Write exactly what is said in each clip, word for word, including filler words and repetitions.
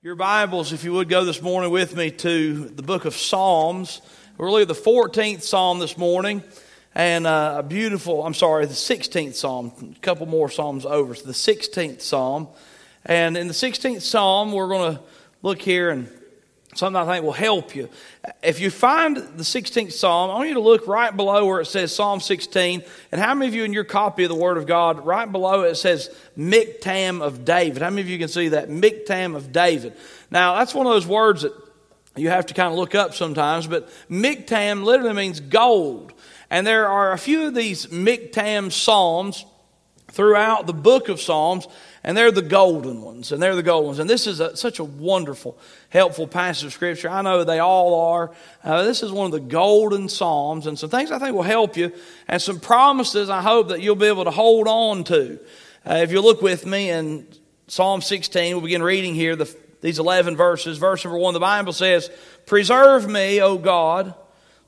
Your Bibles, if you would go this morning with me to the book of Psalms. We're really the fourteenth Psalm this morning, and a beautiful, I'm sorry, the sixteenth Psalm, a couple more Psalms over, so the sixteenth Psalm. And in the sixteenth Psalm, we're going to look here and something I think will help you. If you find the sixteenth Psalm, I want you to look right below where it says Psalm sixteen. And how many of you in your copy of the Word of God, right below it says Miktam of David? How many of you can see that? Miktam of David. Now, that's one of those words that you have to kind of look up sometimes. But Miktam literally means gold. And there are a few of these Miktam Psalms throughout the book of Psalms. And they're the golden ones, and they're the golden ones. And this is a, such a wonderful, helpful passage of Scripture. I know they all are. Uh, this is one of the golden Psalms, and some things I think will help you, and some promises I hope that you'll be able to hold on to. Uh, if you look with me in Psalm sixteen, we'll begin reading here the, these eleven verses. Verse number one, the Bible says, "Preserve me, O God,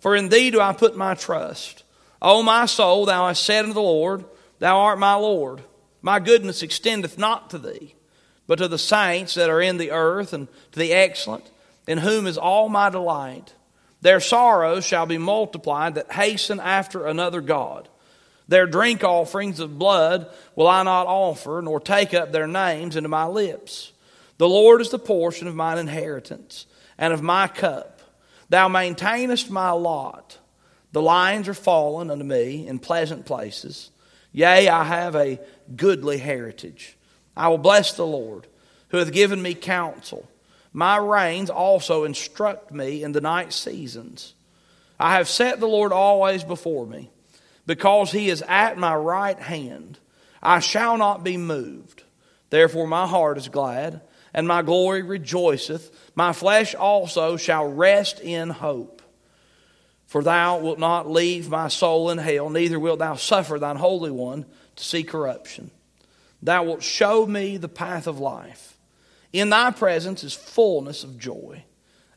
for in Thee do I put my trust. O my soul, Thou hast said unto the Lord, Thou art my Lord. My goodness extendeth not to thee, but to the saints that are in the earth, and to the excellent, in whom is all my delight. Their sorrows shall be multiplied that hasten after another God. Their drink offerings of blood will I not offer, nor take up their names into my lips. The Lord is the portion of mine inheritance, and of my cup. Thou maintainest my lot. The lines are fallen unto me in pleasant places. Yea, I have a goodly heritage. I will bless the Lord, who hath given me counsel. My reins also instruct me in the night seasons. I have set the Lord always before me, because he is at my right hand. I shall not be moved. Therefore my heart is glad, and my glory rejoiceth. My flesh also shall rest in hope. For thou wilt not leave my soul in hell, neither wilt thou suffer thine Holy One to see corruption. Thou wilt show me the path of life. In thy presence is fullness of joy.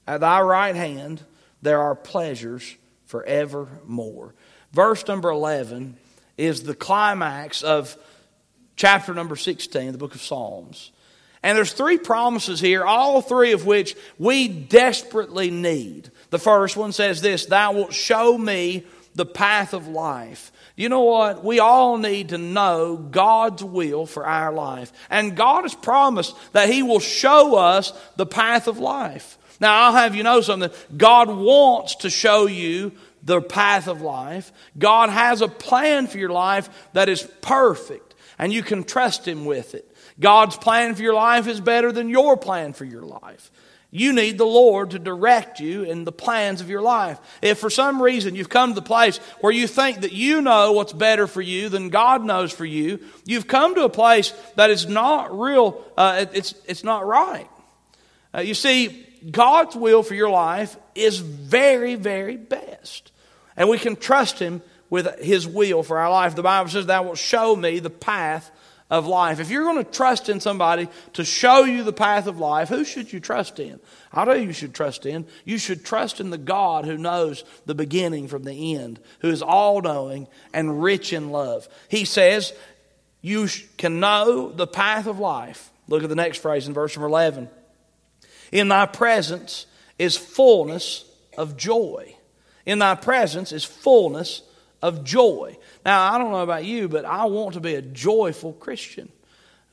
At thy right hand there are pleasures forevermore." Verse number eleven is the climax of chapter number sixteen, the book of Psalms. And there's three promises here, all three of which we desperately need. The first one says this, "Thou wilt show me the path of life." You know what? We all need to know God's will for our life. And God has promised that He will show us the path of life. Now, I'll have you know something. God wants to show you the path of life. God has a plan for your life that is perfect, and you can trust Him with it. God's plan for your life is better than your plan for your life. You need the Lord to direct you in the plans of your life. If for some reason you've come to the place where you think that you know what's better for you than God knows for you, you've come to a place that is not real, uh, it's, it's not right. Uh, you see, God's will for your life is very, very best. And we can trust Him with His will for our life. The Bible says, "Thou wilt show me the path of life." If you're going to trust in somebody to show you the path of life, who should you trust in? I know you should trust in. You should trust in the God who knows the beginning from the end, who is all-knowing and rich in love. He says, you can know the path of life. Look at the next phrase in verse number eleven. "In thy presence is fullness of joy." In thy presence is fullness of joy. Now, I don't know about you, but I want to be a joyful Christian.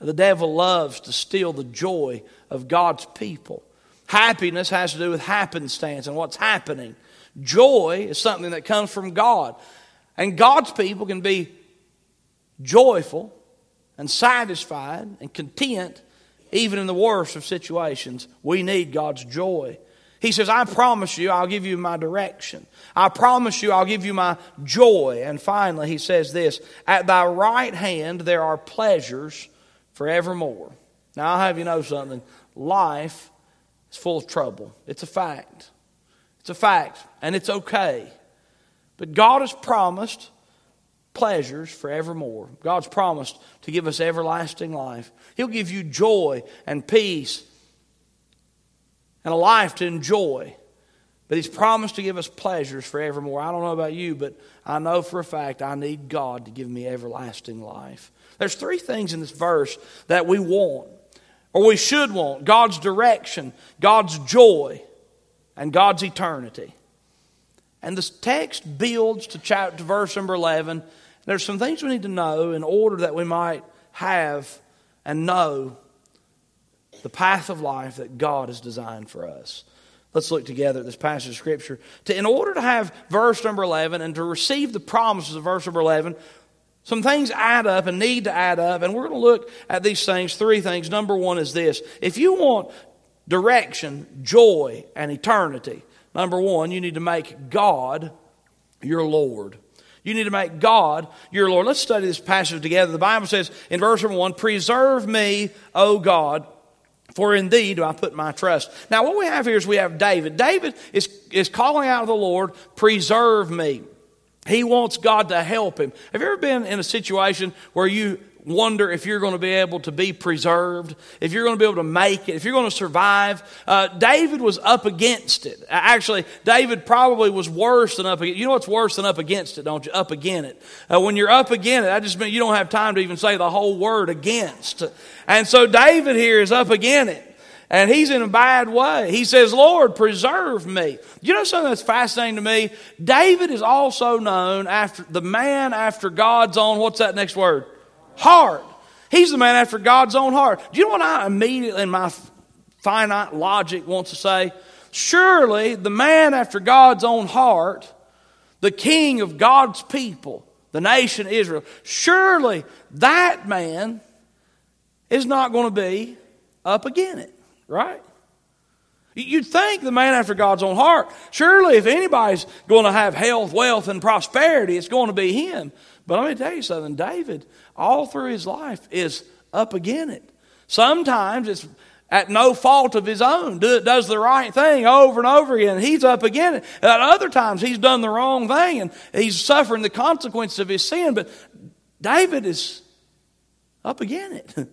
The devil loves to steal the joy of God's people. Happiness has to do with happenstance and what's happening. Joy is something that comes from God. And God's people can be joyful and satisfied and content even in the worst of situations. We need God's joy. He says, "I promise you, I'll give you my direction. I promise you, I'll give you my joy." And finally, he says this, "At thy right hand there are pleasures forevermore." Now, I'll have you know something. Life is full of trouble. It's a fact. It's a fact, and it's okay. But God has promised pleasures forevermore. God's promised to give us everlasting life. He'll give you joy and peace and a life to enjoy. But He's promised to give us pleasures forevermore. I don't know about you, but I know for a fact I need God to give me everlasting life. There's three things in this verse that we want. or we should want God's direction, God's joy, and God's eternity. And this text builds to chapter verse number eleven. There's some things we need to know in order that we might have and know the path of life that God has designed for us. Let's look together at this passage of Scripture. To, in order to have verse number eleven and to receive the promises of verse number eleven, some things add up and need to add up. And we're going to look at these things, three things. Number one is this. If you want direction, joy, and eternity, number one, you need to make God your Lord. You need to make God your Lord. Let's study this passage together. The Bible says in verse number one, "Preserve me, O God, for in thee do I put my trust." Now what we have here is we have David. David is, is calling out to the Lord, "Preserve me." He wants God to help him. Have you ever been in a situation where you wonder if you're going to be able to be preserved, if you're going to be able to make it, if you're going to survive? Uh, David was up against it. Actually, David probably was worse than up against it. You know what's worse than up against it, don't you? Up against it. Uh, when you're up against it, I just mean you don't have time to even say the whole word against. And so David here is up against it. And he's in a bad way. He says, "Lord, preserve me." You know something that's fascinating to me? David is also known after the man after God's own, what's that next word? Heart. He's the man after God's own heart. Do you know what I immediately, in my finite logic, wants to say? Surely the man after God's own heart, the king of God's people, the nation Israel, surely that man is not going to be up against it, right? You'd think the man after God's own heart. Surely if anybody's going to have health, wealth, and prosperity, it's going to be him. But let me tell you something, David, all through his life, is up against it. Sometimes it's at no fault of his own. Does the right thing over and over again. He's up against it. At other times, he's done the wrong thing, and he's suffering the consequences of his sin. But David is up against it.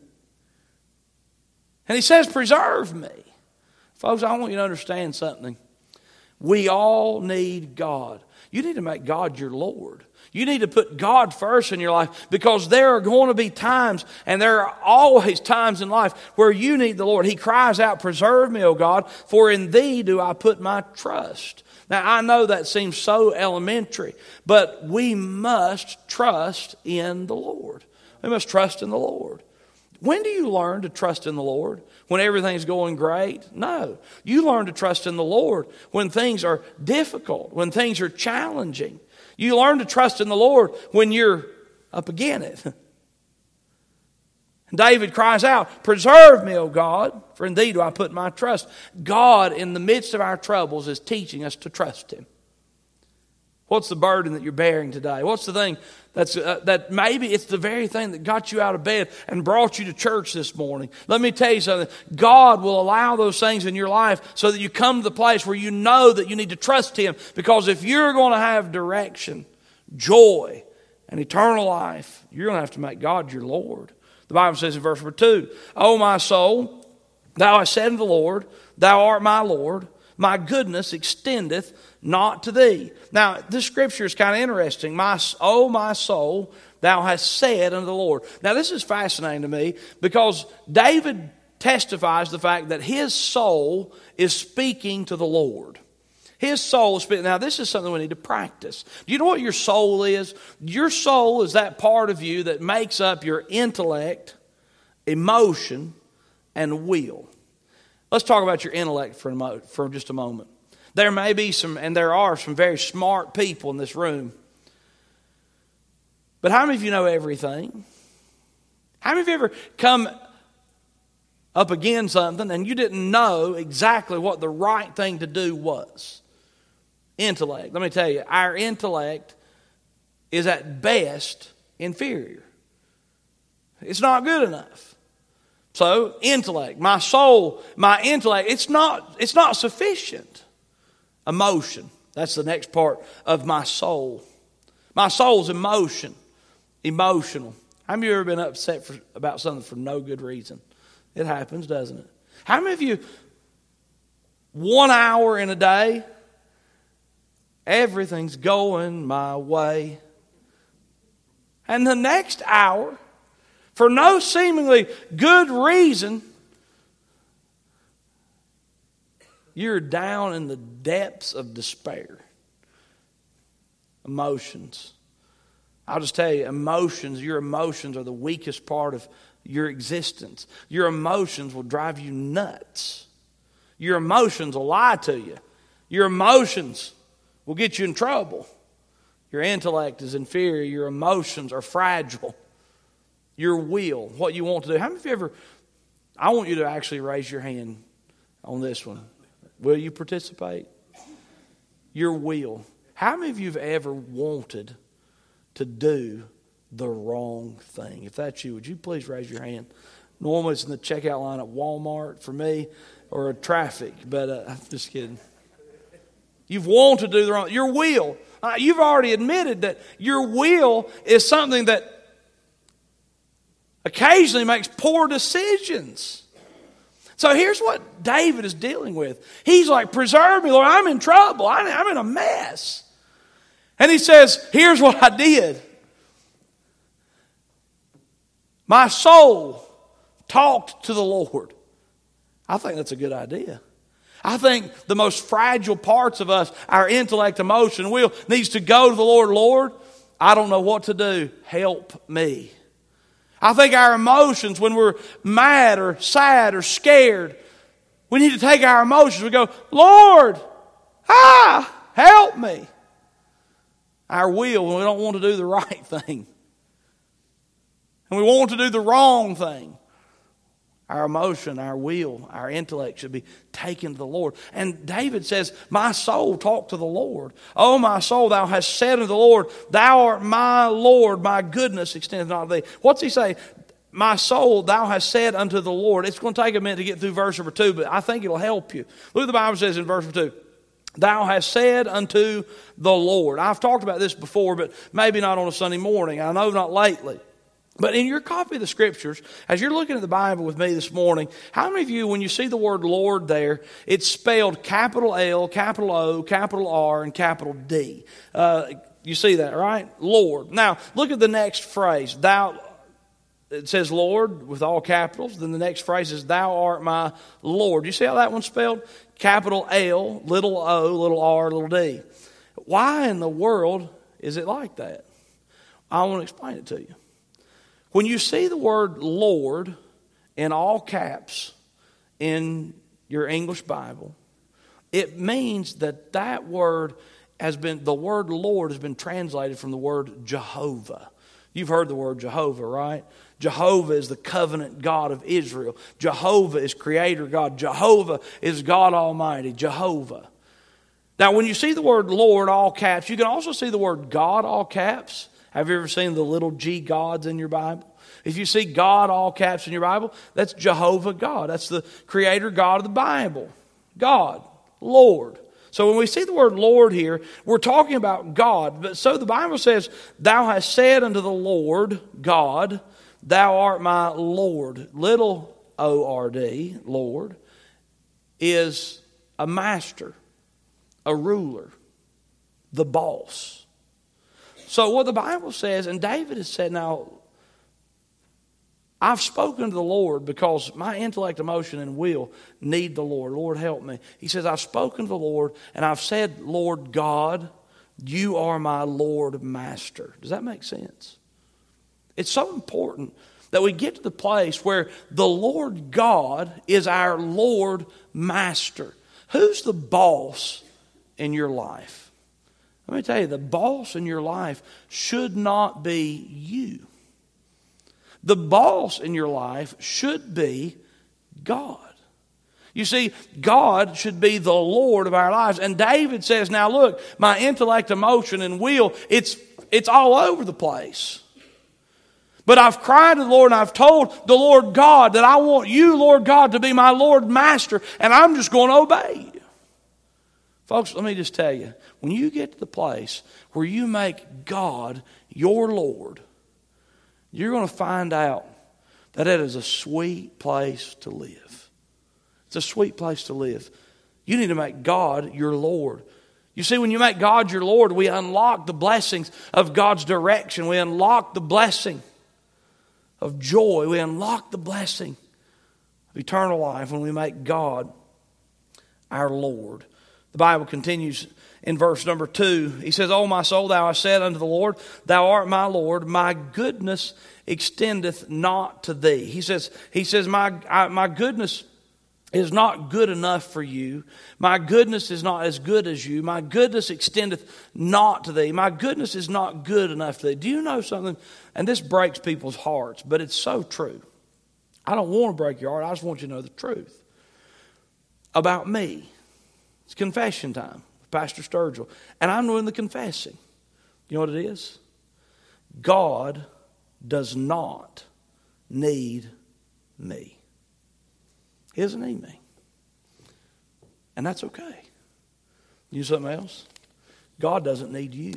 And he says, "Preserve me." Folks, I want you to understand something. We all need God. You need to make God your Lord. You need to put God first in your life, because there are going to be times, and there are always times in life where you need the Lord. He cries out, "Preserve me, O God, for in thee do I put my trust." Now, I know that seems so elementary, but we must trust in the Lord. We must trust in the Lord. When do you learn to trust in the Lord? When everything's going great? No. You learn to trust in the Lord when things are difficult, when things are challenging. You learn to trust in the Lord when you're up against it. David cries out, "Preserve me, O God, for in thee do I put my trust." God, in the midst of our troubles, is teaching us to trust him. What's the burden that you're bearing today? What's the thing that's uh, that maybe it's the very thing that got you out of bed and brought you to church this morning? Let me tell you something. God will allow those things in your life so that you come to the place where you know that you need to trust him. Because if you're going to have direction, joy, and eternal life, you're going to have to make God your Lord. The Bible says in verse number two, "O my soul, thou hast said unto the Lord, thou art my Lord. My goodness extendeth not to thee." Now, this scripture is kind of interesting. My, oh, my soul, thou hast said unto the Lord. Now, this is fascinating to me, because David testifies the fact that his soul is speaking to the Lord. His soul is speaking. Now, this is something we need to practice. Do you know what your soul is? Your soul is that part of you that makes up your intellect, emotion, and will. Let's talk about your intellect for a mo- for just a moment. There may be some, and there are some very smart people in this room. But how many of you know everything? How many of you ever come up against something and you didn't know exactly what the right thing to do was? Intellect. Let me tell you, our intellect is at best inferior. It's not good enough. So, intellect, my soul, my intellect, it's not, it's not sufficient. Emotion, that's the next part of my soul. My soul's emotion, emotional. How many of you ever been upset for, about something for no good reason? It happens, doesn't it? How many of you, one hour in a day, everything's going my way, and the next hour, for no seemingly good reason, You're down in the depths of despair. Emotions. I'll just tell you, emotions, your emotions are the weakest part of your existence. Your emotions will drive you nuts. Your emotions will lie to you. Your emotions will get you in trouble. Your intellect is inferior. Your emotions are fragile. Your will, what you want to do. How many of you ever, I want you to actually raise your hand on this one. Will you participate? Your will. How many of you have ever wanted to do the wrong thing? If that's you, would you please raise your hand? Normally it's in the checkout line at Walmart for me or traffic, but uh, I'm just kidding. You've wanted to do the wrong, your will. Uh, you've already admitted that your will is something that occasionally makes poor decisions. So here's what David is dealing with. He's like, preserve me, Lord. I'm in trouble. I'm, I'm in a mess. And he says, here's what I did. My soul talked to the Lord. I think that's a good idea. I think the most fragile parts of us, our intellect, emotion, will, needs to go to the Lord. Lord, I don't know what to do. Help me. I think our emotions, when we're mad or sad or scared, we need to take our emotions. We go, Lord, ah, help me. Our will, when we don't want to do the right thing. And we want to do the wrong thing. Our emotion, our will, our intellect should be taken to the Lord. And David says, my soul, talk to the Lord. O my soul, thou hast said unto the Lord, thou art my Lord, my goodness extendeth not to thee. What's he say? My soul, thou hast said unto the Lord. It's going to take a minute to get through verse number two, but I think it'll help you. Look at the Bible says in verse number two. Thou hast said unto the Lord. I've talked about this before, but maybe not on a Sunday morning. I know not lately. But in your copy of the Scriptures, as you're looking at the Bible with me this morning, how many of you, when you see the word Lord there, it's spelled capital L, capital O, capital R, and capital D? Uh, you see that, right? Lord. Now, look at the next phrase. Thou, it says Lord with all capitals. Then the next phrase is, thou art my Lord. You see how that one's spelled? Capital L, little O, little R, little D. Why in the world is it like that? I want to explain it to you. When you see the word Lord in all caps in your English Bible, it means that that word has been, the word Lord has been translated from the word Jehovah. You've heard the word Jehovah, right? Jehovah is the covenant God of Israel. Jehovah is creator God. Jehovah is God Almighty. Jehovah. Now, when you see the word Lord, all caps, you can also see the word God, all caps. Have you ever seen the little G gods in your Bible? If you see God, all caps, in your Bible, that's Jehovah God. That's the creator God of the Bible. God, Lord. So when we see the word Lord here, we're talking about God. But so the Bible says, thou hast said unto the Lord God, thou art my Lord. Little O R D, Lord, is a master, a ruler, the boss. So what the Bible says, and David has said, now, I've spoken to the Lord because my intellect, emotion, and will need the Lord. Lord, help me. He says, I've spoken to the Lord, and I've said, Lord God, you are my Lord Master. Does that make sense? It's so important that we get to the place where the Lord God is our Lord Master. Who's the boss in your life? Let me tell you, the boss in your life should not be you. The boss in your life should be God. You see, God should be the Lord of our lives. And David says, now look, my intellect, emotion, and will, it's, it's all over the place. But I've cried to the Lord and I've told the Lord God that I want you, Lord God, to be my Lord Master, and I'm just going to obey you. Folks, let me just tell you, when you get to the place where you make God your Lord, you're going to find out that it is a sweet place to live. It's a sweet place to live. You need to make God your Lord. You see, when you make God your Lord, we unlock the blessings of God's direction. We unlock the blessing of joy. We unlock the blessing of eternal life when we make God our Lord. The Bible continues in verse number two. He says, O my soul, thou hast said unto the Lord, thou art my Lord, my goodness extendeth not to thee. He says, He says, my, I, my goodness is not good enough for you. My goodness is not as good as you. My goodness extendeth not to thee. My goodness is not good enough to thee. Do you know something? And this breaks people's hearts, but it's so true. I don't want to break your heart. I just want you to know the truth about me. It's confession time with Pastor Sturgill. And I'm doing the confessing. You know what it is? God does not need me. He doesn't need me. And that's okay. You know something else? God doesn't need you.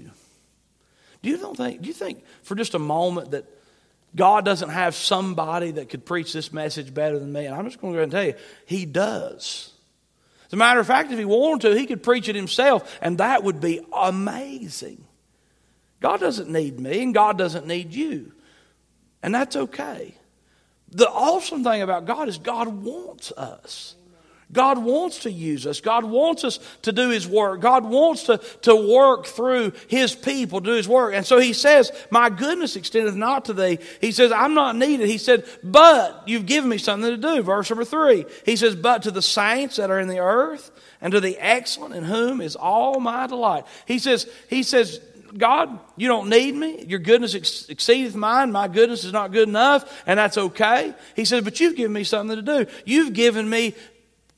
Do you don't think, do you think for just a moment that God doesn't have somebody that could preach this message better than me? And I'm just going to go ahead and tell you, He does. As a matter of fact, if He wanted to, He could preach it Himself, and that would be amazing. God doesn't need me, and God doesn't need you. And that's okay. The awesome thing about God is God wants us. God wants to use us. God wants us to do His work. God wants to, to work through His people, do His work. And so He says, my goodness extendeth not to thee. He says, I'm not needed. He said, but you've given me something to do. Verse number three. He says, but to the saints that are in the earth and to the excellent in whom is all my delight. He says, He says, God, you don't need me. Your goodness ex- exceedeth mine. My goodness is not good enough, and that's okay. He says, but you've given me something to do. You've given me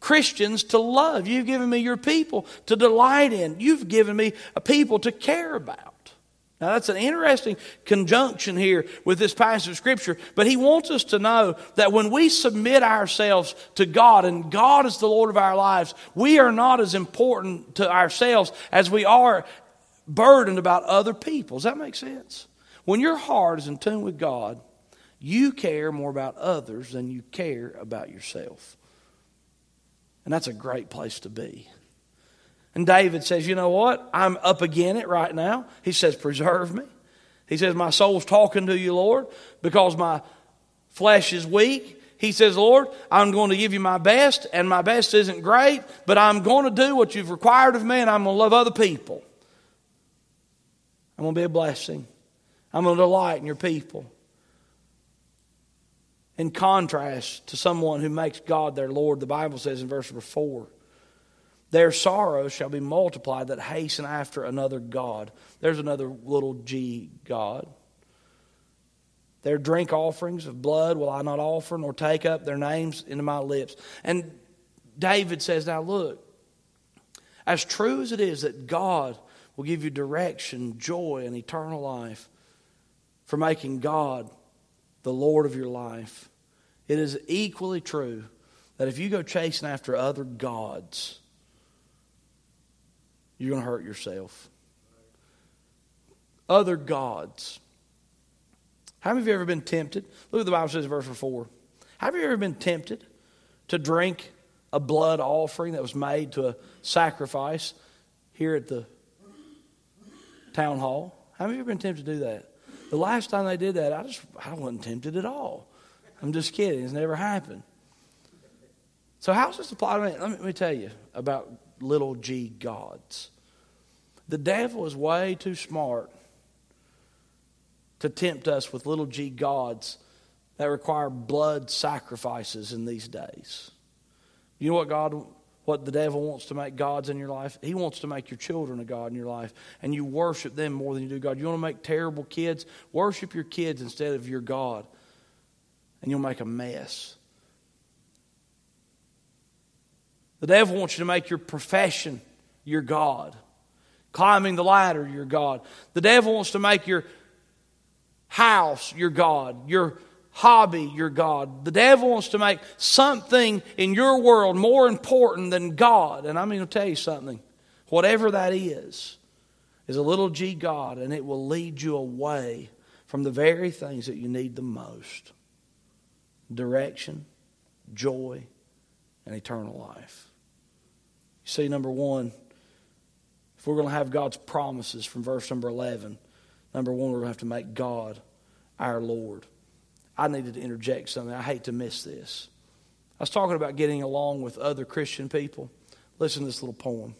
Christians to love. You've given me your people to delight in. You've given me a people to care about. Now that's an interesting conjunction here with this passage of Scripture, but He wants us to know that when we submit ourselves to God and God is the Lord of our lives, we are not as important to ourselves as we are burdened about other people. Does that make sense? When your heart is in tune with God, you care more about others than you care about yourself. And that's a great place to be. And David says, you know what? I'm up again it right now. He says, preserve me. He says, my soul's talking to you, Lord, because my flesh is weak. He says, Lord, I'm going to give you my best, and my best isn't great, but I'm going to do what you've required of me, and I'm going to love other people. I'm going to be a blessing. I'm going to delight in your people. In contrast to someone who makes God their Lord, the Bible says in verse number four, their sorrows shall be multiplied that hasten after another God. There's another little g God. Their drink offerings of blood will I not offer, nor take up their names into my lips. And David says, now look, as true as it is that God will give you direction, joy, and eternal life for making God the Lord of your life, it is equally true that if you go chasing after other gods, you're going to hurt yourself. Other gods. How many of you ever been tempted? Look at the Bible says in verse four. Have you ever been tempted to drink a blood offering that was made to a sacrifice here at the town hall? How many of you ever been tempted to do that? The last time they did that, I just I wasn't tempted at all. I'm just kidding. It's never happened. So how's this apply to me? Let me, let me tell you about little g gods. The devil is way too smart to tempt us with little g gods that require blood sacrifices in these days. You know what God, what the devil wants to make gods in your life? He wants to make your children a god in your life. And you worship them more than you do God. You want to make terrible kids? Worship your kids instead of your God. And you'll make a mess. The devil wants you to make your profession your God. Climbing the ladder your God. The devil wants to make your house your God. Your hobby your God. The devil wants to make something in your world more important than God. And I'm going to tell you something. Whatever that is, is a little g God, and it will lead you away from the very things that you need the most. Direction, joy, and eternal life. You see, number one, if we're going to have God's promises from verse number eleven, number one, we're going to have to make God our Lord. I needed to interject something. I hate to miss this. I was talking about getting along with other Christian people. Listen to this little poem.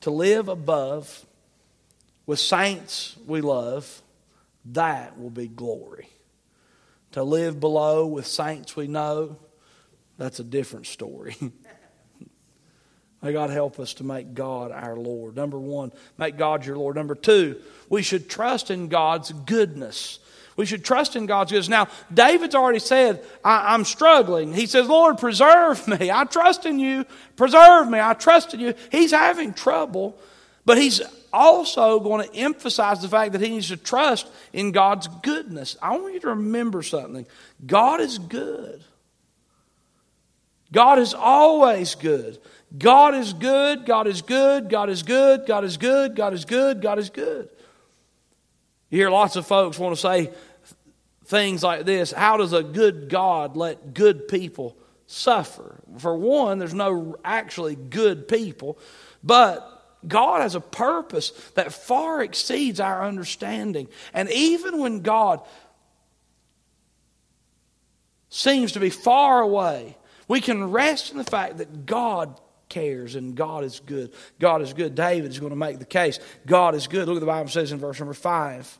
To live above with saints we love, that will be glory. To live below with saints we know, that's a different story. May God help us to make God our Lord. Number one, make God your Lord. Number two, we should trust in God's goodness. We should trust in God's goodness. Now, David's already said, I- I'm struggling. He says, Lord, preserve me. I trust in you. Preserve me. I trust in you. He's having trouble, but he's also going to emphasize the fact that he needs to trust in God's goodness. I want you to remember something. God is good. God is always good. God is good, God is good, God is good, God is good, God is good, God is good. You hear lots of folks want to say things like this. How does a good God let good people suffer? For one, there's no actually good people, but God has a purpose that far exceeds our understanding. And even when God seems to be far away, we can rest in the fact that God cares and God is good. God is good. David is going to make the case. God is good. Look at the Bible says in verse number five.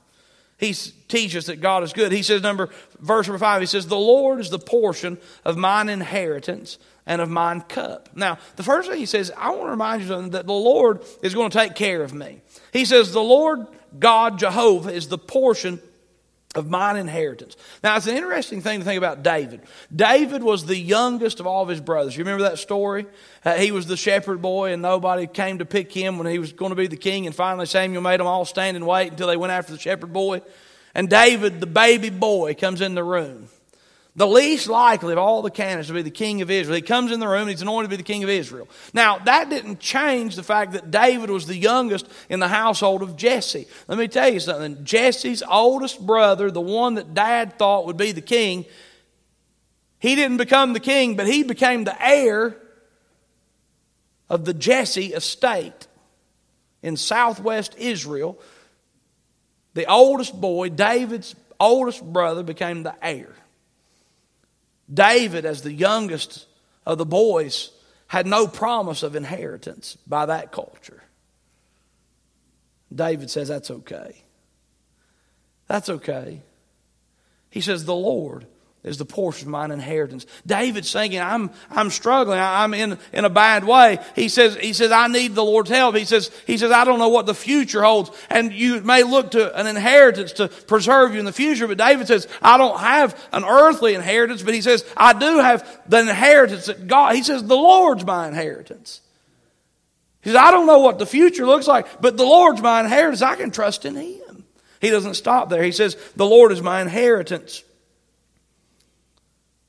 He teaches that God is good. He says, number verse number five, he says, the Lord is the portion of mine inheritance and of mine cup. Now, the first thing he says, I want to remind you something, that the Lord is going to take care of me. He says, the Lord God, Jehovah, is the portion of mine inheritance. Now, it's an interesting thing to think about David. David was the youngest of all of his brothers. You remember that story? Uh, he was the shepherd boy, and nobody came to pick him when he was going to be the king. And finally, Samuel made them all stand and wait until they went after the shepherd boy. And David, the baby boy, comes in the room. The least likely of all the candidates to be the king of Israel. He comes in the room and he's anointed to be the king of Israel. Now, that didn't change the fact that David was the youngest in the household of Jesse. Let me tell you something. Jesse's oldest brother, the one that Dad thought would be the king, he didn't become the king, but he became the heir of the Jesse estate in southwest Israel. The oldest boy, David's oldest brother, became the heir. David, as the youngest of the boys, had no promise of inheritance by that culture. David says, that's okay. That's okay. He says, the Lord is the portion of mine inheritance. David's thinking, I'm I'm struggling. I'm in, in a bad way. He says, he says, I need the Lord's help. He says, he says, I don't know what the future holds. And you may look to an inheritance to preserve you in the future. But David says, I don't have an earthly inheritance. But he says, I do have the inheritance that God, he says, the Lord's my inheritance. He says, I don't know what the future looks like, but the Lord's my inheritance. I can trust in him. He doesn't stop there. He says, the Lord is my inheritance.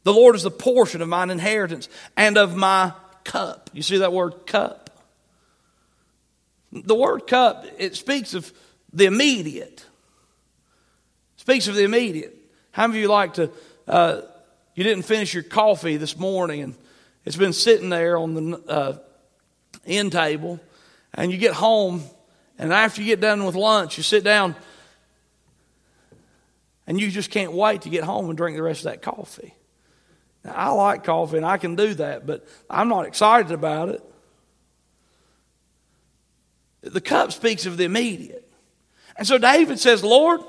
The Lord is the portion of mine inheritance and of my cup. You see that word cup? The word cup, it speaks of the immediate. It speaks of the immediate. How many of you like to, uh, you didn't finish your coffee this morning and it's been sitting there on the uh, end table, and you get home, and after you get done with lunch, you sit down and you just can't wait to get home and drink the rest of that coffee. Now, I like coffee and I can do that, but I'm not excited about it. The cup speaks of the immediate. And so David says, Lord,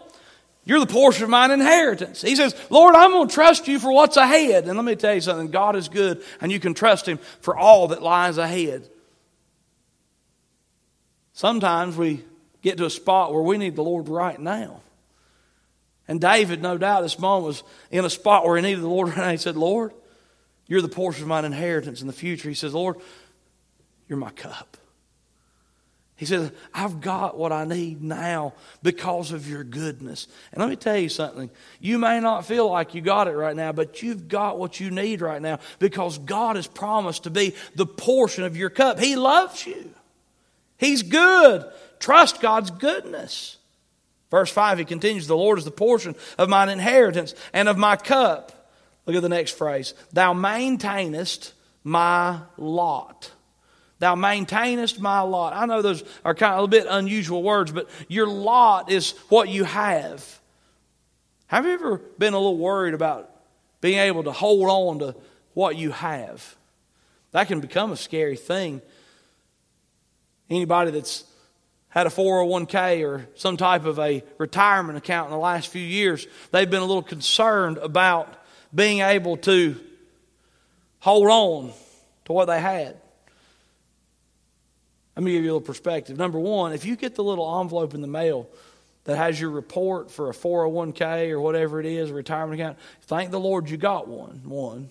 you're the portion of mine inheritance. He says, Lord, I'm going to trust you for what's ahead. And let me tell you something, God is good and you can trust him for all that lies ahead. Sometimes we get to a spot where we need the Lord right now. And David, no doubt, this moment was in a spot where he needed the Lord. And he said, Lord, you're the portion of mine inheritance in the future. He says, Lord, you're my cup. He says, I've got what I need now because of your goodness. And let me tell you something. You may not feel like you got it right now, but you've got what you need right now because God has promised to be the portion of your cup. He loves you. He's good. Trust God's goodness. Verse five, he continues, the Lord is the portion of mine inheritance and of my cup. Look at the next phrase. Thou maintainest my lot. Thou maintainest my lot. I know those are kind of a bit unusual words, but your lot is what you have. Have you ever been a little worried about being able to hold on to what you have? That can become a scary thing. Anybody that's had a four oh one k or some type of a retirement account in the last few years, they've been a little concerned about being able to hold on to what they had. Let me give you a little perspective. Number one, if you get the little envelope in the mail that has your report for a four oh one k or whatever it is, a retirement account, thank the Lord you got one. One.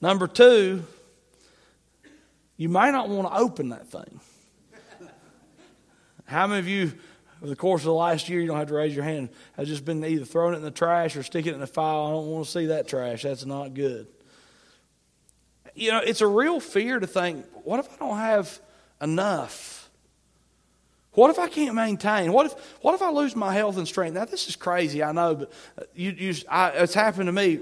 Number two, you may not want to open that thing. How many of you, over the course of the last year, you don't have to raise your hand, have just been either throwing it in the trash or sticking it in the file? I don't want to see that trash. That's not good. You know, it's a real fear to think, what if I don't have enough? What if I can't maintain? What if what if I lose my health and strength? Now, this is crazy, I know, but you, you, I, it's happened to me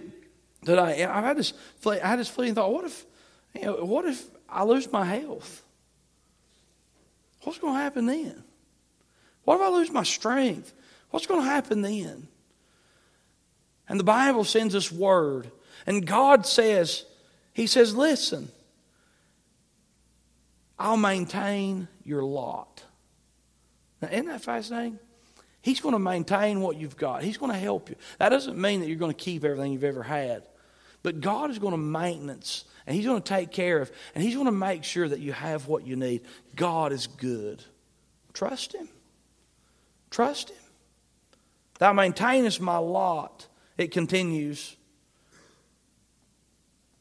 today. I had this, I had this fleeting thought, what if, you know, what if I lose my health? What's going to happen then? What if I lose my strength? What's going to happen then? And the Bible sends us word. And God says, he says, listen, I'll maintain your lot. Now, isn't that fascinating? He's going to maintain what you've got. He's going to help you. That doesn't mean that you're going to keep everything you've ever had. But God is going to maintenance, and he's going to take care of, and he's going to make sure that you have what you need. God is good. Trust him. Trust him. Thou maintainest my lot. It continues.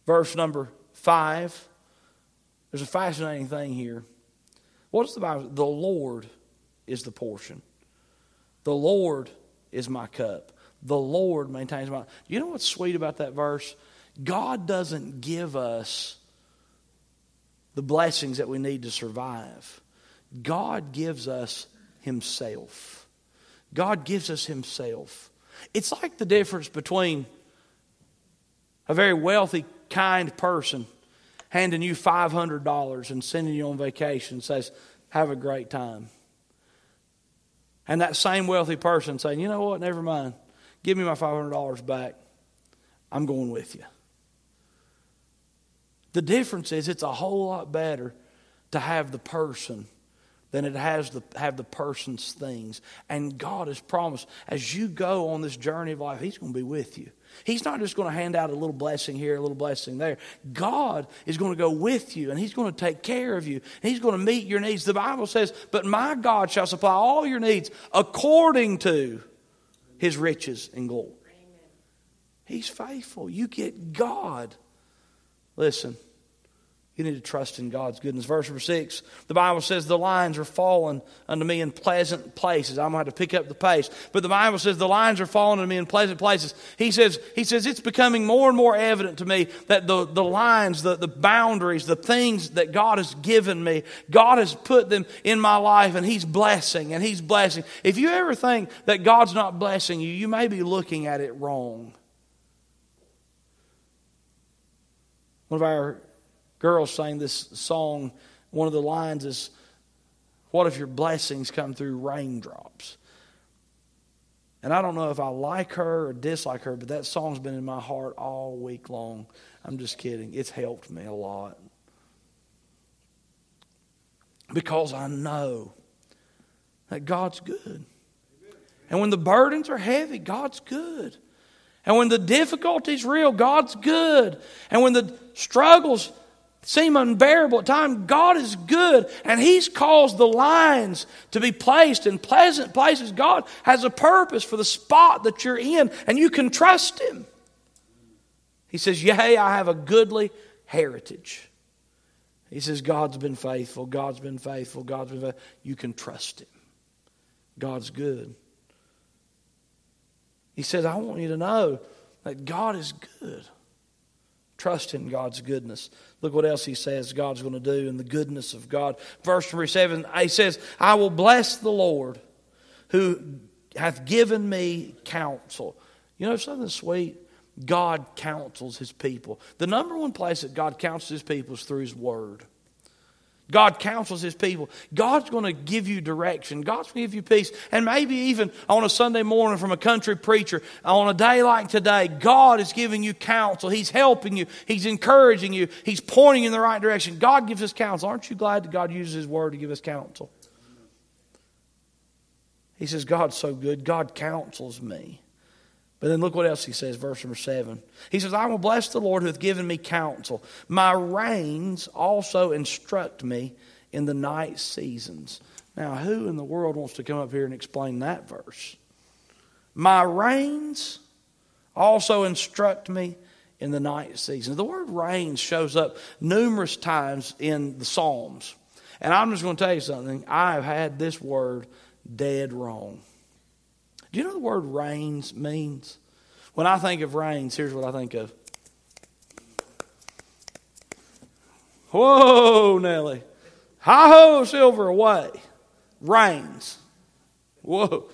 Verse number five. There's a fascinating thing here. What is the Bible? The Lord is the portion. The Lord is my cup. The Lord maintains my... You know what's sweet about that verse? God doesn't give us the blessings that we need to survive. God gives us himself. God gives us himself. It's like the difference between a very wealthy, kind person handing you five hundred dollars and sending you on vacation and says, have a great time. And that same wealthy person saying, you know what, never mind. Give me my five hundred dollars back. I'm going with you. The difference is it's a whole lot better to have the person than it has to have the person's things. And God has promised, as you go on this journey of life, he's going to be with you. He's not just going to hand out a little blessing here, a little blessing there. God is going to go with you, and he's going to take care of you. And he's going to meet your needs. The Bible says, but my God shall supply all your needs according to his riches and glory. Amen. He's faithful. You get God. Listen. You need to trust in God's goodness. Verse number six, the Bible says, the lions are fallen unto me in pleasant places. I'm going to have to pick up the pace. But the Bible says, the lions are fallen unto me in pleasant places. He says, he says it's becoming more and more evident to me that the, the lines, the, the boundaries, the things that God has given me, God has put them in my life, and he's blessing, and he's blessing. If you ever think that God's not blessing you, you may be looking at it wrong. One of our girls sang this song. One of the lines is, what if your blessings come through raindrops? And I don't know if I like her or dislike her, but that song's been in my heart all week long. I'm just kidding. It's helped me a lot. Because I know that God's good. And when the burdens are heavy, God's good. And when the difficulty's real, God's good. And when the struggles seem unbearable at times, God is good, and he's caused the lines to be placed in pleasant places. God has a purpose for the spot that you're in, and you can trust him. He says, yea, I have a goodly heritage. He says, God's been faithful, God's been faithful, God's been faithful. You can trust him. God's good. He says, I want you to know that God is good. Trust in God's goodness. Look what else he says God's going to do in the goodness of God. Verse number seven, he says, I will bless the Lord who hath given me counsel. You know something sweet? God counsels his people. The number one place that God counsels his people is through his word. God counsels his people. God's going to give you direction. God's going to give you peace. And maybe even on a Sunday morning from a country preacher, on a day like today, God is giving you counsel. He's helping you. He's encouraging you. He's pointing you in the right direction. God gives us counsel. Aren't you glad that God uses his word to give us counsel? He says, God's so good. God counsels me. But then look what else he says, verse number seven. He says, I will bless the Lord who hath given me counsel. My reins also instruct me in the night seasons. Now, who in the world wants to come up here and explain that verse? My reins also instruct me in the night seasons. The word reins shows up numerous times in the Psalms. And I'm just going to tell you something. I've had this word dead wrong. Do you know the word rains means? When I think of rains, here's what I think of. Whoa, Nellie. Hi-ho, Silver, away. Rains. Whoa.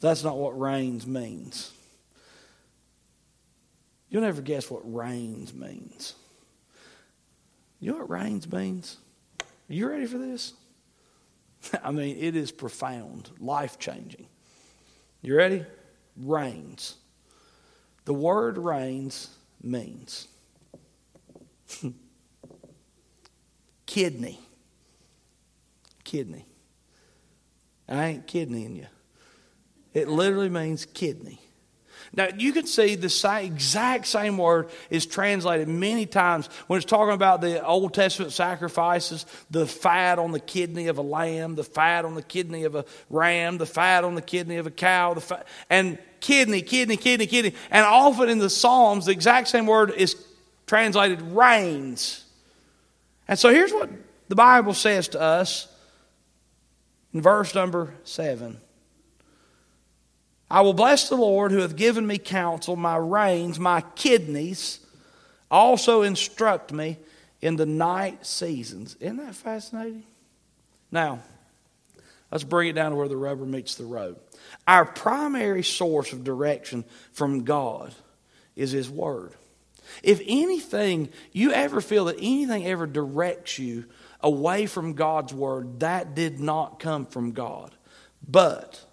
That's not what rains means. You'll never guess what rains means. You know what rains means? Are you ready for this? I mean, it is profound, life-changing. You ready? Reigns. The word reigns means kidney. Kidney. I ain't kidneying you. It literally means kidney. Now, you can see the same, exact same word is translated many times when it's talking about the Old Testament sacrifices, the fat on the kidney of a lamb, the fat on the kidney of a ram, the fat on the kidney of a cow, the fat, and kidney, kidney, kidney, kidney. And often in the Psalms, the exact same word is translated reins. And so here's what the Bible says to us in verse number seven. I will bless the Lord who hath given me counsel, my reins, my kidneys also instruct me in the night seasons. Isn't that fascinating? Now, let's bring it down to where the rubber meets the road. Our primary source of direction from God is his word. If anything, you ever feel that anything ever directs you away from God's word, that did not come from God. But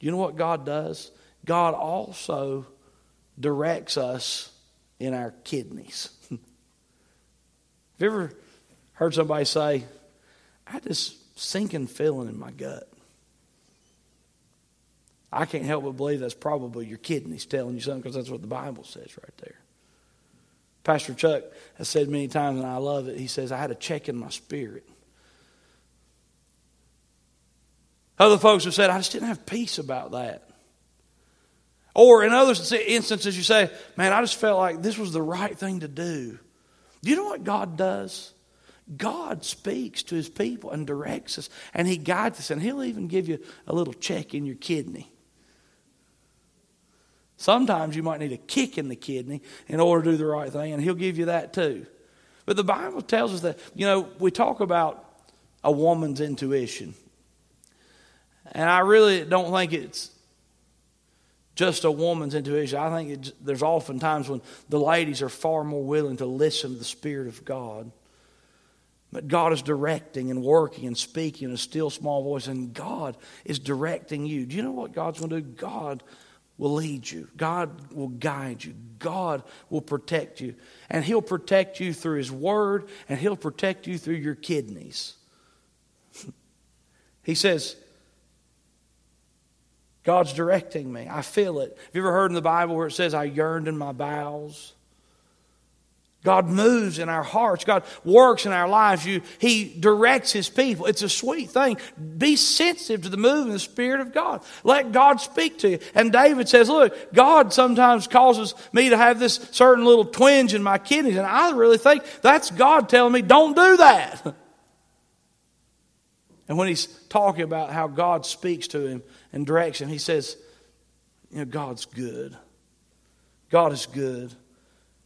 you know what God does? God also directs us in our kidneys. Have you ever heard somebody say, I had this sinking feeling in my gut? I can't help but believe that's probably your kidneys telling you something, because that's what the Bible says right there. Pastor Chuck has said many times, and I love it, he says, I had a check in my spirit. Other folks have said, I just didn't have peace about that. Or in other instances, you say, man, I just felt like this was the right thing to do. Do you know what God does? God speaks to his people and directs us, and he guides us, and he'll even give you a little check in your kidney. Sometimes you might need a kick in the kidney in order to do the right thing, and he'll give you that too. But the Bible tells us that, you know, we talk about a woman's intuition. And I really don't think it's just a woman's intuition. I think it's, there's often times when the ladies are far more willing to listen to the Spirit of God. But God is directing and working and speaking in a still small voice. And God is directing you. Do you know what God's going to do? God will lead you. God will guide you. God will protect you. And he'll protect you through his word. And he'll protect you through your kidneys. He says, God's directing me. I feel it. Have you ever heard in the Bible where it says, I yearned in my bowels? God moves in our hearts. God works in our lives. You, he directs his people. It's a sweet thing. Be sensitive to the move of the Spirit of God. Let God speak to you. And David says, look, God sometimes causes me to have this certain little twinge in my kidneys. And I really think that's God telling me, don't do that. And when he's talking about how God speaks to him and directs him, he says, you know, God's good. God is good.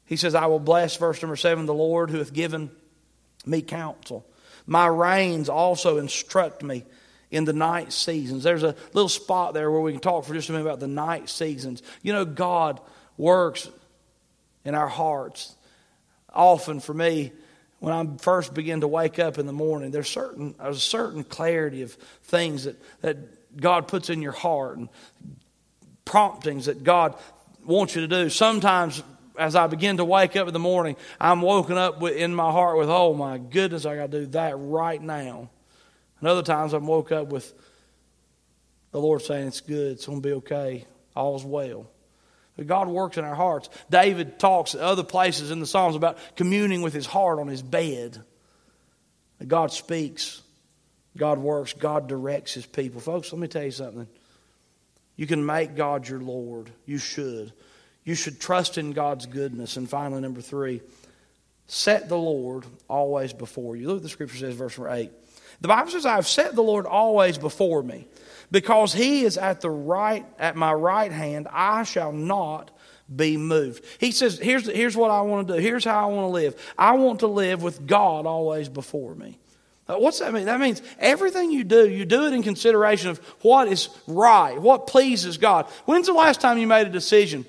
He says, I will bless, verse number seven, the Lord who hath given me counsel. My reins also instruct me in the night seasons. There's a little spot there where we can talk for just a minute about the night seasons. You know, God works in our hearts. Often for me, When I first begin to wake up in the morning, there's certain there's a certain clarity of things that, that God puts in your heart and promptings that God wants you to do. Sometimes as I begin to wake up in the morning, I'm woken up with, in my heart with, oh my goodness, I got to do that right now. And other times I'm woke up with the Lord saying, it's good, it's going to be okay, all's well. God works in our hearts. David talks at other places in the Psalms about communing with his heart on his bed. God speaks. God works. God directs his people. Folks, let me tell you something. You can make God your Lord. You should. You should trust in God's goodness. And finally, number three, set the Lord always before you. Look what the Scripture says, verse number eight. The Bible says, I have set the Lord always before me. Because he is at the right, at my right hand, I shall not be moved. He says, here's, here's what I want to do. Here's how I want to live. I want to live with God always before me. What's that mean? That means everything you do, you do it in consideration of what is right, what pleases God. When's the last time you made a decision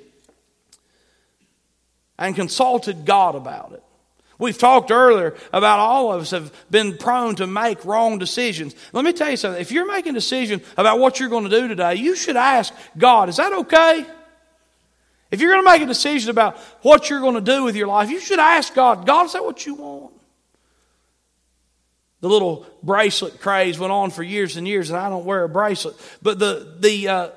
and consulted God about it? We've talked earlier about all of us have been prone to make wrong decisions. Let me tell you something. If you're making a decision about what you're going to do today, you should ask God, is that okay? If you're going to make a decision about what you're going to do with your life, you should ask God, God, is that what you want? The little bracelet craze went on for years and years, and I don't wear a bracelet. But the the uh,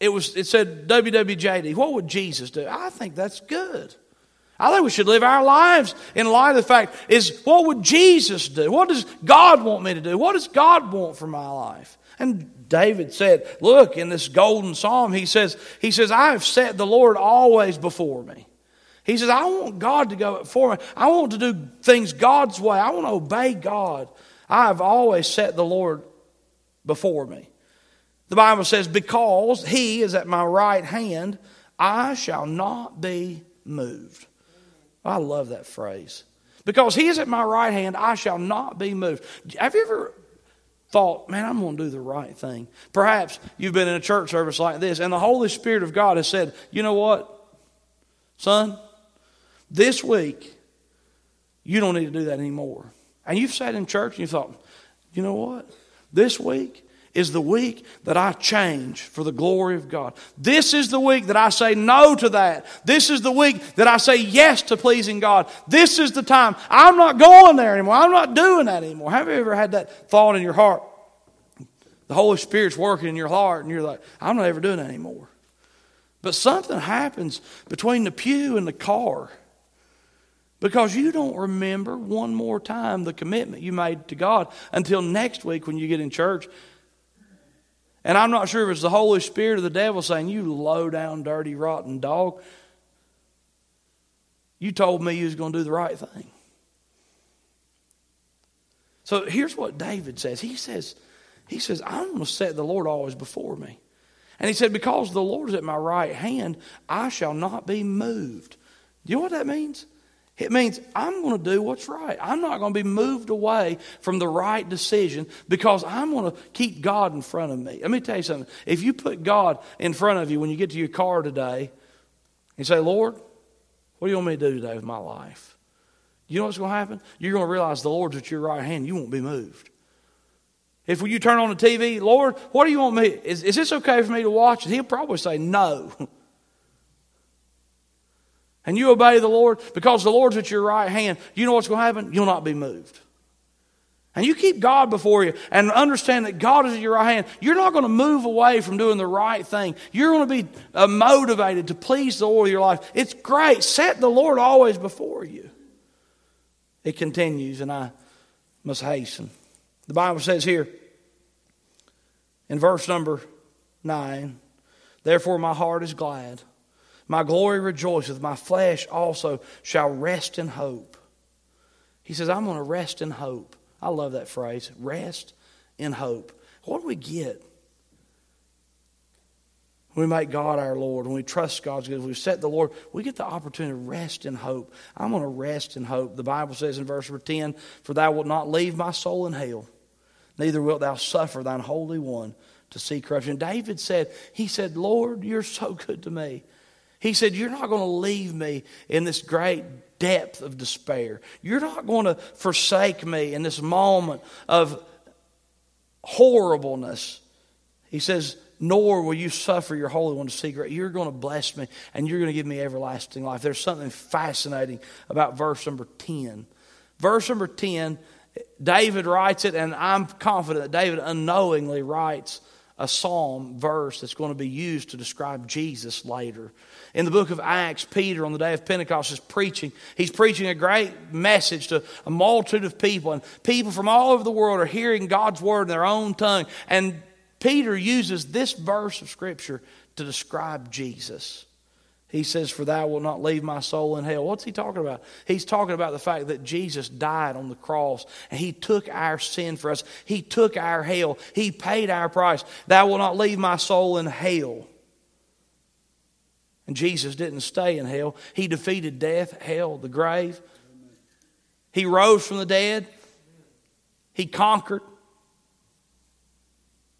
it was it said W W J D, what would Jesus do? I think that's good. I think we should live our lives in light of the fact is, what would Jesus do? What does God want me to do? What does God want for my life? And David said, look, in this golden psalm, he says, he says, I have set the Lord always before me. He says, I want God to go before me. I want to do things God's way. I want to obey God. I have always set the Lord before me. The Bible says, because he is at my right hand, I shall not be moved. I love that phrase. Because he is at my right hand, I shall not be moved. Have you ever thought, man, I'm going to do the right thing? Perhaps you've been in a church service like this, and the Holy Spirit of God has said, you know what, son? This week, you don't need to do that anymore. And you've sat in church and you thought, you know what? This week is the week that I change for the glory of God. This is the week that I say no to that. This is the week that I say yes to pleasing God. This is the time. I'm not going there anymore. I'm not doing that anymore. Have you ever had that thought in your heart? The Holy Spirit's working in your heart and you're like, I'm not ever doing that anymore. But something happens between the pew and the car because you don't remember one more time the commitment you made to God until next week when you get in church. And I'm not sure if it's the Holy Spirit or the devil saying, you low-down, dirty, rotten dog. You told me you was going to do the right thing. So here's what David says. He says, he says, I'm going to set the Lord always before me. And he said, because the Lord is at my right hand, I shall not be moved. Do you know what that means? It means I'm going to do what's right. I'm not going to be moved away from the right decision because I'm going to keep God in front of me. Let me tell you something. If you put God in front of you when you get to your car today and say, Lord, what do you want me to do today with my life? You know what's going to happen? You're going to realize the Lord's at your right hand. You won't be moved. If you turn on the T V, Lord, what do you want me? Is, is this okay for me to watch? And he'll probably say no. And you obey the Lord because the Lord's at your right hand. You know what's going to happen? You'll not be moved. And you keep God before you and understand that God is at your right hand. You're not going to move away from doing the right thing. You're going to be uh, motivated to please the Lord with your life. It's great. Set the Lord always before you. It continues, and I must hasten. The Bible says here in verse number nine, therefore my heart is glad. My glory rejoiceth, my flesh also shall rest in hope. He says, I'm going to rest in hope. I love that phrase, rest in hope. What do we get when we make God our Lord, when we trust God's good, when we set the Lord, we get the opportunity to rest in hope. I'm going to rest in hope. The Bible says in verse number ten, for thou wilt not leave my soul in hell, neither wilt thou suffer thine holy one to see corruption. David said, he said, Lord, you're so good to me. He said, you're not going to leave me in this great depth of despair. You're not going to forsake me in this moment of horribleness. He says, nor will you suffer your Holy One to see great. You're going to bless me, and you're going to give me everlasting life. There's something fascinating about verse number ten. Verse number ten, David writes it, and I'm confident that David unknowingly writes a psalm verse that's going to be used to describe Jesus later. In the book of Acts, Peter, on the day of Pentecost, is preaching. He's preaching a great message to a multitude of people, and people from all over the world are hearing God's word in their own tongue. And Peter uses this verse of Scripture to describe Jesus. He says, for thou wilt not leave my soul in hell. What's he talking about? He's talking about the fact that Jesus died on the cross, and he took our sin for us. He took our hell. He paid our price. Thou wilt not leave my soul in hell. And Jesus didn't stay in hell. He defeated death, hell, the grave. He rose from the dead. He conquered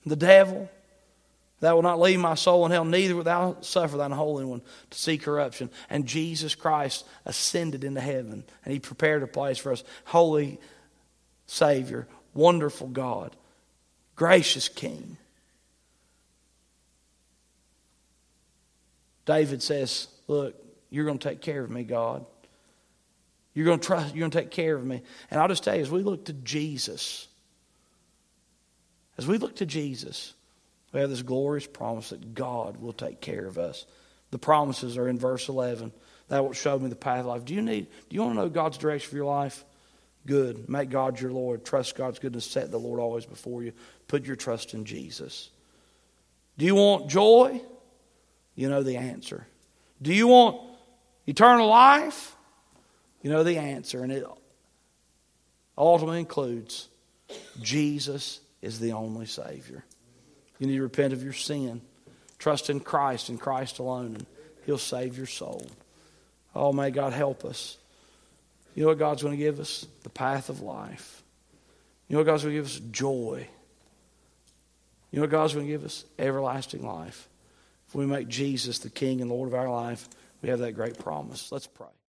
the devil. Thou wilt not leave my soul in hell, neither wilt thou suffer thine Holy One to see corruption. And Jesus Christ ascended into heaven, and he prepared a place for us. Holy Savior, wonderful God, gracious King. David says, look, you're going to take care of me, God. You're going to trust, you're going to take care of me. And I'll just tell you, as we look to Jesus, as we look to Jesus, we have this glorious promise that God will take care of us. The promises are in verse eleven. Thou wilt show me the path of life. Do you need? Do you want to know God's direction for your life? Good. Make God your Lord. Trust God's goodness. Set the Lord always before you. Put your trust in Jesus. Do you want joy? You know the answer. Do you want eternal life? You know the answer. And it ultimately includes Jesus is the only Savior. You need to repent of your sin. Trust in Christ and Christ alone, and he'll save your soul. Oh, may God help us. You know what God's going to give us? The path of life. You know what God's going to give us? Joy. You know what God's going to give us? Everlasting life. If we make Jesus the King and Lord of our life, we have that great promise. Let's pray.